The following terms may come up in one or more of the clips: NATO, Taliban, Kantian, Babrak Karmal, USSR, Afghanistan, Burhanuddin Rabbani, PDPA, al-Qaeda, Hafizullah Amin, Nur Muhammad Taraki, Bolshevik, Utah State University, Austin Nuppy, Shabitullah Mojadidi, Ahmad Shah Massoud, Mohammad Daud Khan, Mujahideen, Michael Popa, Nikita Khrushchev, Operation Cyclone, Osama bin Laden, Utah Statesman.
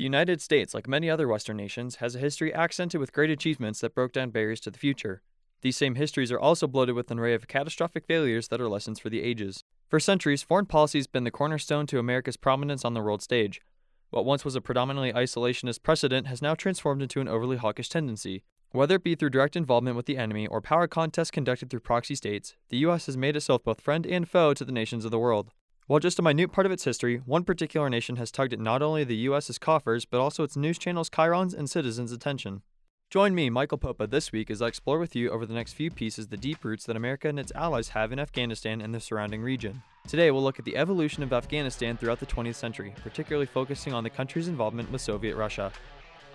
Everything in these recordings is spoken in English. The United States, like many other Western nations, has a history accented with great achievements that broke down barriers to the future. These same histories are also bloated with an array of catastrophic failures that are lessons for the ages. For centuries, foreign policy has been the cornerstone to America's prominence on the world stage. What once was a predominantly isolationist precedent has now transformed into an overly hawkish tendency. Whether it be through direct involvement with the enemy or power contests conducted through proxy states, the U.S. has made itself both friend and foe to the nations of the world. While just a minute part of its history, one particular nation has tugged at not only the U.S.'s coffers, but also its news channels, chyrons, and citizens' attention. Join me, Michael Popa, this week as I explore with you over the next few pieces the deep roots that America and its allies have in Afghanistan and the surrounding region. Today, we'll look at the evolution of Afghanistan throughout the 20th century, particularly focusing on the country's involvement with Soviet Russia.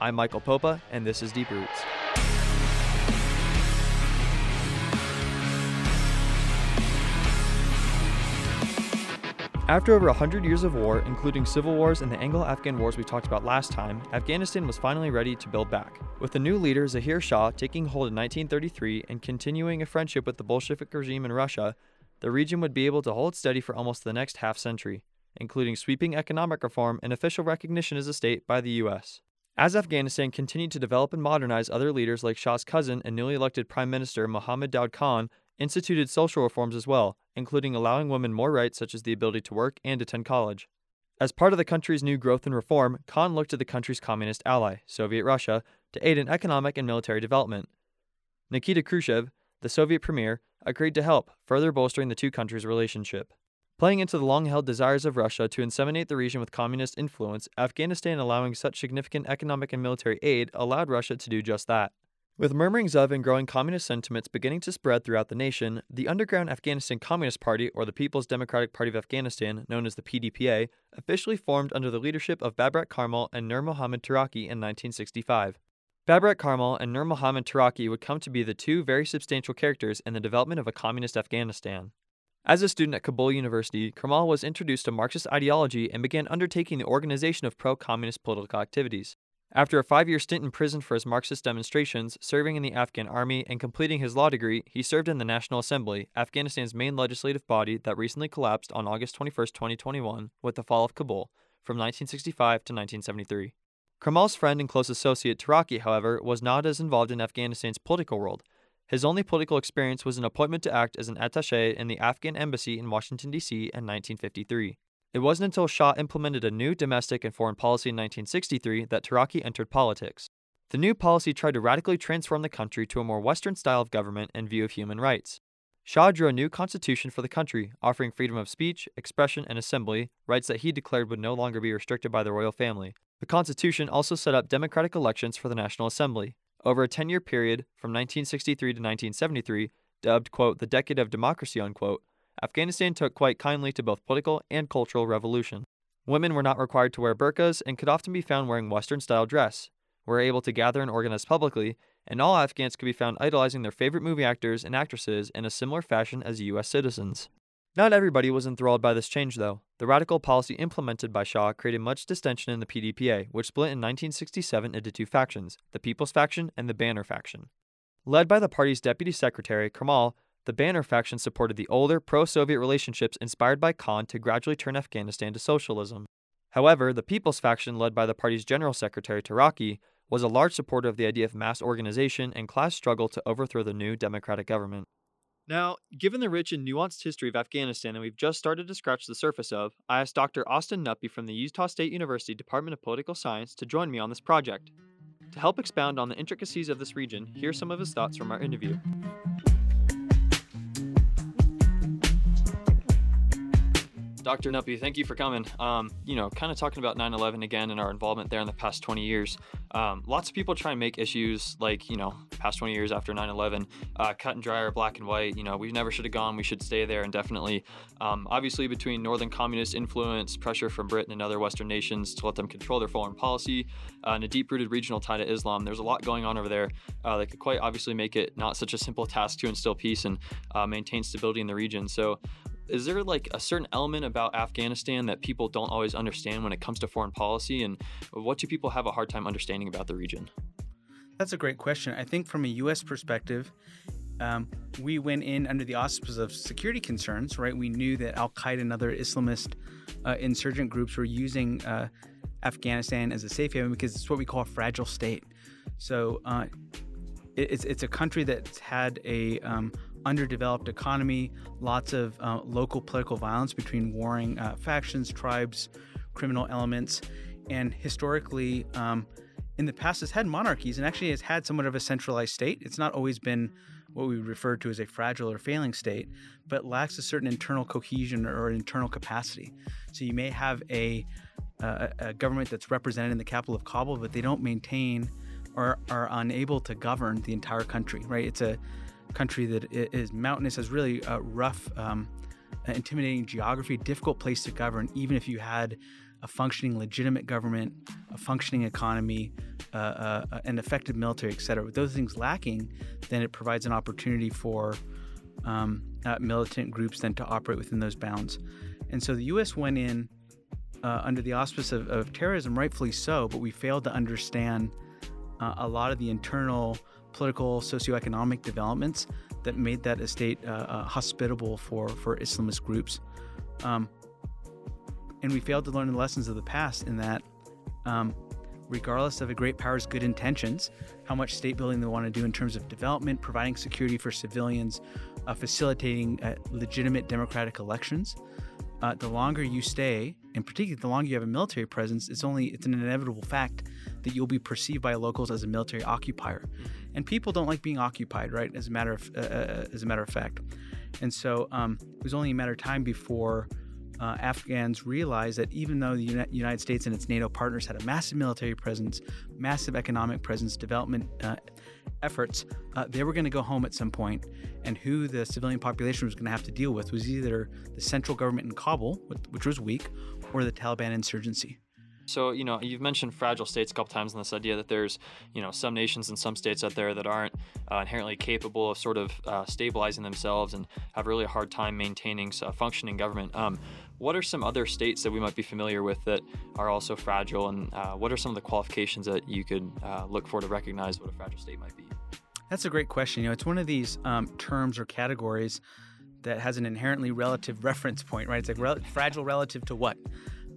I'm Michael Popa, and this is Deep Roots. After over 100 years of war, including civil wars and the Anglo-Afghan wars we talked about last time, Afghanistan was finally ready to build back. With the new leader, Zahir Shah, taking hold in 1933 and continuing a friendship with the Bolshevik regime in Russia, the region would be able to hold steady for almost the next half-century, including sweeping economic reform and official recognition as a state by the U.S. As Afghanistan continued to develop and modernize, other leaders like Shah's cousin and newly elected Prime Minister Mohammad Daud Khan instituted social reforms as well, including allowing women more rights such as the ability to work and attend college. As part of the country's new growth and reform, Khan looked to the country's communist ally, Soviet Russia, to aid in economic and military development. Nikita Khrushchev, the Soviet premier, agreed to help, further bolstering the two countries' relationship. Playing into the long-held desires of Russia to inseminate the region with communist influence, Afghanistan allowing such significant economic and military aid allowed Russia to do just that. With murmurings of and growing communist sentiments beginning to spread throughout the nation, the underground Afghanistan Communist Party, or the People's Democratic Party of Afghanistan, known as the PDPA, officially formed under the leadership of Babrak Karmal and Nur Muhammad Taraki in 1965. Babrak Karmal and Nur Muhammad Taraki would come to be the two very substantial characters in the development of a communist Afghanistan. As a student at Kabul University, Karmal was introduced to Marxist ideology and began undertaking the organization of pro-communist political activities. After a 5-year stint in prison for his Marxist demonstrations, serving in the Afghan army, and completing his law degree, he served in the National Assembly, Afghanistan's main legislative body that recently collapsed on August 21, 2021, with the fall of Kabul, from 1965 to 1973. Karmal's friend and close associate Taraki, however, was not as involved in Afghanistan's political world. His only political experience was an appointment to act as an attaché in the Afghan embassy in Washington, D.C. in 1953. It wasn't until Shah implemented a new domestic and foreign policy in 1963 that Taraki entered politics. The new policy tried to radically transform the country to a more Western style of government and view of human rights. Shah drew a new constitution for the country, offering freedom of speech, expression, and assembly, rights that he declared would no longer be restricted by the royal family. The constitution also set up democratic elections for the National Assembly. Over a 10-year period, from 1963 to 1973, dubbed, quote, the decade of democracy, unquote, Afghanistan took quite kindly to both political and cultural revolution. Women were not required to wear burqas and could often be found wearing Western-style dress, were able to gather and organize publicly, and all Afghans could be found idolizing their favorite movie actors and actresses in a similar fashion as U.S. citizens. Not everybody was enthralled by this change, though. The radical policy implemented by Shah created much distension in the PDPA, which split in 1967 into two factions, the People's Faction and the Banner Faction. Led by the party's deputy secretary, Karmal, the Banner faction supported the older, pro-Soviet relationships inspired by Khan to gradually turn Afghanistan to socialism. However, the People's faction, led by the party's general secretary Taraki, was a large supporter of the idea of mass organization and class struggle to overthrow the new democratic government. Now, given the rich and nuanced history of Afghanistan that we've just started to scratch the surface of, I asked Dr. Austin Nuppy from the Utah State University Department of Political Science to join me on this project. To help expound on the intricacies of this region, here's some of his thoughts from our interview. Dr. Nuppy, thank you for coming. Kind of talking about 9/11 again and our involvement there in the past 20 years. Lots of people try and make issues like, past 20 years after 9/11, cut and dry or black and white. We never should have gone. We should stay there indefinitely. Obviously, between northern communist influence, pressure from Britain and other Western nations to let them control their foreign policy, and a deep-rooted regional tie to Islam, there's a lot going on over there that could quite obviously make it not such a simple task to instill peace and maintain stability in the region. So, is there like a certain element about Afghanistan that people don't always understand when it comes to foreign policy? And what do people have a hard time understanding about the region? That's a great question. I think from a U.S. perspective, we went in under the auspices of security concerns, right? We knew that al-Qaeda and other Islamist insurgent groups were using Afghanistan as a safe haven because it's what we call a fragile state. So it's a country that's had a underdeveloped economy, lots of local political violence between warring factions, tribes, criminal elements, and historically in the past has had monarchies and actually has had somewhat of a centralized state. It's not always been what we refer to as a fragile or failing state, but lacks a certain internal cohesion or internal capacity. So you may have a government that's represented in the capital of Kabul, but they don't maintain or are unable to govern the entire country, right? It's a country that is mountainous, has really a rough, intimidating geography, difficult place to govern, even if you had a functioning legitimate government, a functioning economy, an effective military, et cetera. With those things lacking, then it provides an opportunity for militant groups then to operate within those bounds. And so the U.S. went in under the auspice of terrorism, rightfully so, but we failed to understand a lot of the internal political, socioeconomic developments that made that a state hospitable for Islamist groups. And we failed to learn the lessons of the past in that, regardless of a great power's good intentions, how much state building they want to do in terms of development, providing security for civilians, facilitating legitimate democratic elections, the longer you stay, and particularly the longer you have a military presence, it's an inevitable fact that you'll be perceived by locals as a military occupier, and people don't like being occupied, right? As a matter of fact, and so it was only a matter of time before Afghans realized that even though the United States and its NATO partners had a massive military presence, massive economic presence, development efforts, they were going to go home at some point, and who the civilian population was going to have to deal with was either the central government in Kabul, which was weak, or the Taliban insurgency. So, you've mentioned fragile states a couple times in this idea that there's, some nations and some states out there that aren't inherently capable of sort of stabilizing themselves and have really a hard time maintaining a functioning government. What are some other states that we might be familiar with that are also fragile, and what are some of the qualifications that you could look for to recognize what a fragile state might be? That's a great question. It's one of these terms or categories that has an inherently relative reference point, right? It's like fragile relative to what?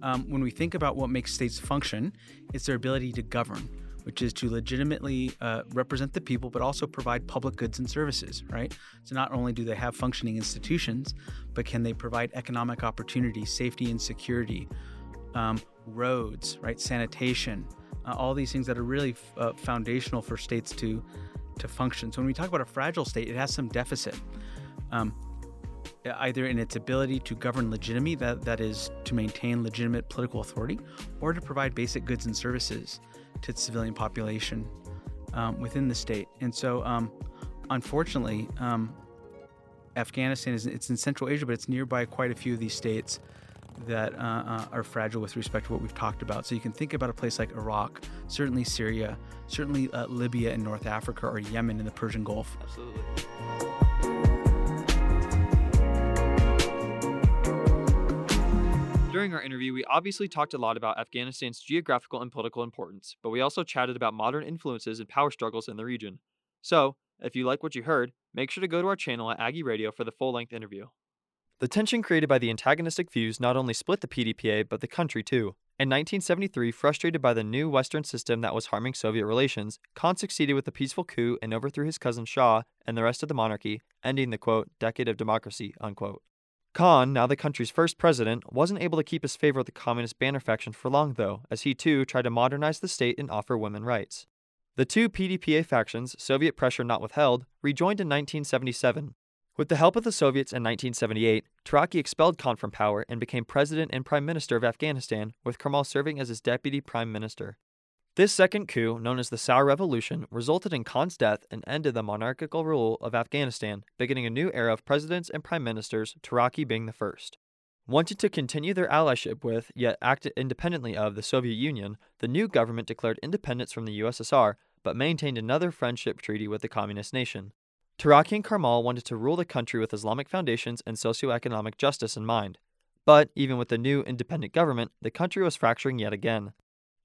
When we think about what makes states function, it's their ability to govern, which is to legitimately represent the people, but also provide public goods and services, right? So not only do they have functioning institutions, but can they provide economic opportunity, safety and security, roads, right? Sanitation, all these things that are really foundational for states to function. So when we talk about a fragile state, it has some deficit. Either in its ability to govern legitimately, that is to maintain legitimate political authority, or to provide basic goods and services to its civilian population within the state. And so, unfortunately, Afghanistan, it's in Central Asia, but it's nearby quite a few of these states that are fragile with respect to what we've talked about. So you can think about a place like Iraq, certainly Syria, certainly Libya in North Africa, or Yemen in the Persian Gulf. Absolutely. During our interview, we obviously talked a lot about Afghanistan's geographical and political importance, but we also chatted about modern influences and power struggles in the region. So, if you like what you heard, make sure to go to our channel at Aggie Radio for the full-length interview. The tension created by the antagonistic views not only split the PDPA, but the country too. In 1973, frustrated by the new Western system that was harming Soviet relations, Khan succeeded with a peaceful coup and overthrew his cousin Shah and the rest of the monarchy, ending the, quote, decade of democracy, unquote. Khan, now the country's first president, wasn't able to keep his favor with the communist banner faction for long, though, as he too tried to modernize the state and offer women rights. The two PDPA factions, Soviet pressure not withheld, rejoined in 1977. With the help of the Soviets in 1978, Taraki expelled Khan from power and became president and prime minister of Afghanistan, with Karmal serving as his deputy prime minister. This second coup, known as the Sour Revolution, resulted in Khan's death and ended the monarchical rule of Afghanistan, beginning a new era of presidents and prime ministers, Taraki being the first. Wanting to continue their allyship with, yet acted independently of, the Soviet Union, the new government declared independence from the USSR, but maintained another friendship treaty with the communist nation. Taraki and Karmal wanted to rule the country with Islamic foundations and socioeconomic justice in mind. But, even with the new independent government, the country was fracturing yet again.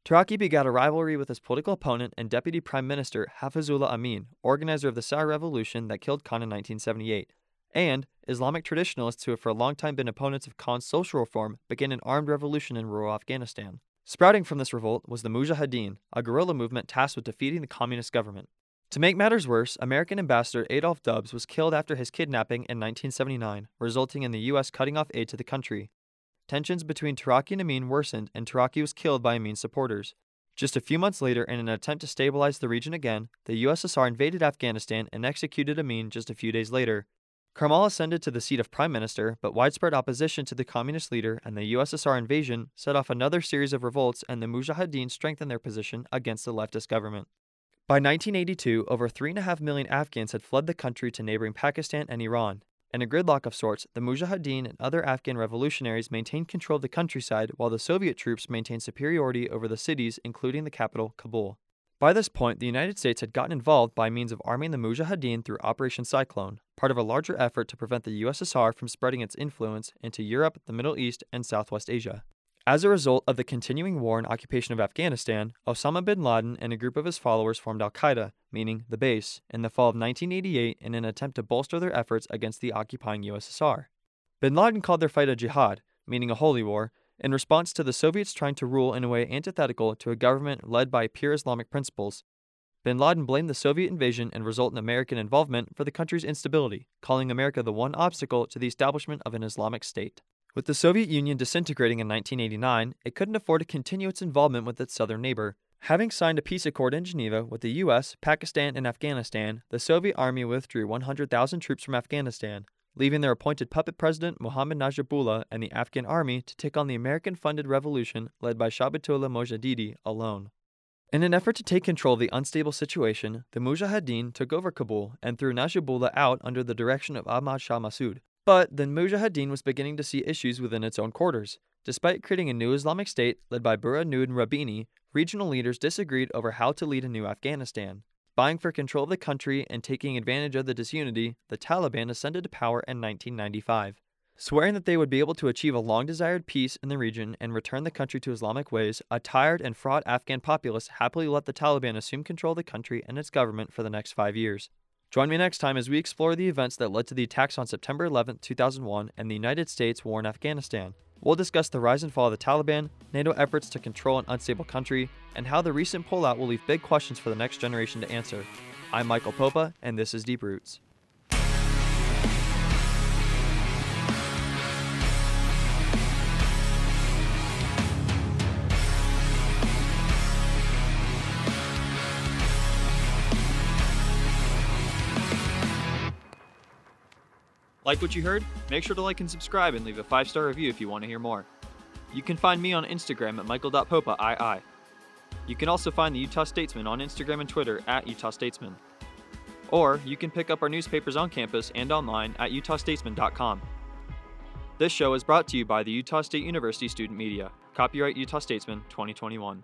Taraki begat a rivalry with his political opponent and Deputy Prime Minister Hafizullah Amin, organizer of the Sour Revolution that killed Khan in 1978. And Islamic traditionalists who have for a long time been opponents of Khan's social reform began an armed revolution in rural Afghanistan. Sprouting from this revolt was the Mujahideen, a guerrilla movement tasked with defeating the communist government. To make matters worse, American ambassador Adolf Dubs was killed after his kidnapping in 1979, resulting in the U.S. cutting off aid to the country. Tensions between Taraki and Amin worsened, and Taraki was killed by Amin's supporters. Just a few months later, in an attempt to stabilize the region again, the USSR invaded Afghanistan and executed Amin just a few days later. Karmal ascended to the seat of prime minister, but widespread opposition to the communist leader and the USSR invasion set off another series of revolts, and the Mujahideen strengthened their position against the leftist government. By 1982, over 3.5 million Afghans had fled the country to neighboring Pakistan and Iran. In a gridlock of sorts, the Mujahideen and other Afghan revolutionaries maintained control of the countryside, while the Soviet troops maintained superiority over the cities, including the capital, Kabul. By this point, the United States had gotten involved by means of arming the Mujahideen through Operation Cyclone, part of a larger effort to prevent the USSR from spreading its influence into Europe, the Middle East, and Southwest Asia. As a result of the continuing war and occupation of Afghanistan, Osama bin Laden and a group of his followers formed al-Qaeda, meaning the base, in the fall of 1988 in an attempt to bolster their efforts against the occupying USSR. Bin Laden called their fight a jihad, meaning a holy war, in response to the Soviets trying to rule in a way antithetical to a government led by pure Islamic principles. Bin Laden blamed the Soviet invasion and resultant American involvement for the country's instability, calling America the one obstacle to the establishment of an Islamic state. With the Soviet Union disintegrating in 1989, it couldn't afford to continue its involvement with its southern neighbor. Having signed a peace accord in Geneva with the U.S., Pakistan, and Afghanistan, the Soviet army withdrew 100,000 troops from Afghanistan, leaving their appointed puppet president Muhammad Najibullah and the Afghan army to take on the American-funded revolution led by Shabitullah Mojadidi alone. In an effort to take control of the unstable situation, the Mujahideen took over Kabul and threw Najibullah out under the direction of Ahmad Shah Massoud. But the Mujahideen was beginning to see issues within its own quarters. Despite creating a new Islamic state led by Burhanuddin Rabbani, regional leaders disagreed over how to lead a new Afghanistan. Vying for control of the country and taking advantage of the disunity, the Taliban ascended to power in 1995. Swearing that they would be able to achieve a long-desired peace in the region and return the country to Islamic ways, a tired and fraught Afghan populace happily let the Taliban assume control of the country and its government for the next 5 years. Join me next time as we explore the events that led to the attacks on September 11, 2001, and the United States war in Afghanistan. We'll discuss the rise and fall of the Taliban, NATO efforts to control an unstable country, and how the recent pullout will leave big questions for the next generation to answer. I'm Michael Popa, and this is Deep Roots. Like what you heard? Make sure to like and subscribe and leave a 5-star review if you want to hear more. You can find me on Instagram at michael.popaiii. You can also find the Utah Statesman on Instagram and Twitter at Utah Statesman. Or you can pick up our newspapers on campus and online at utahstatesman.com. This show is brought to you by the Utah State University Student Media. Copyright Utah Statesman 2021.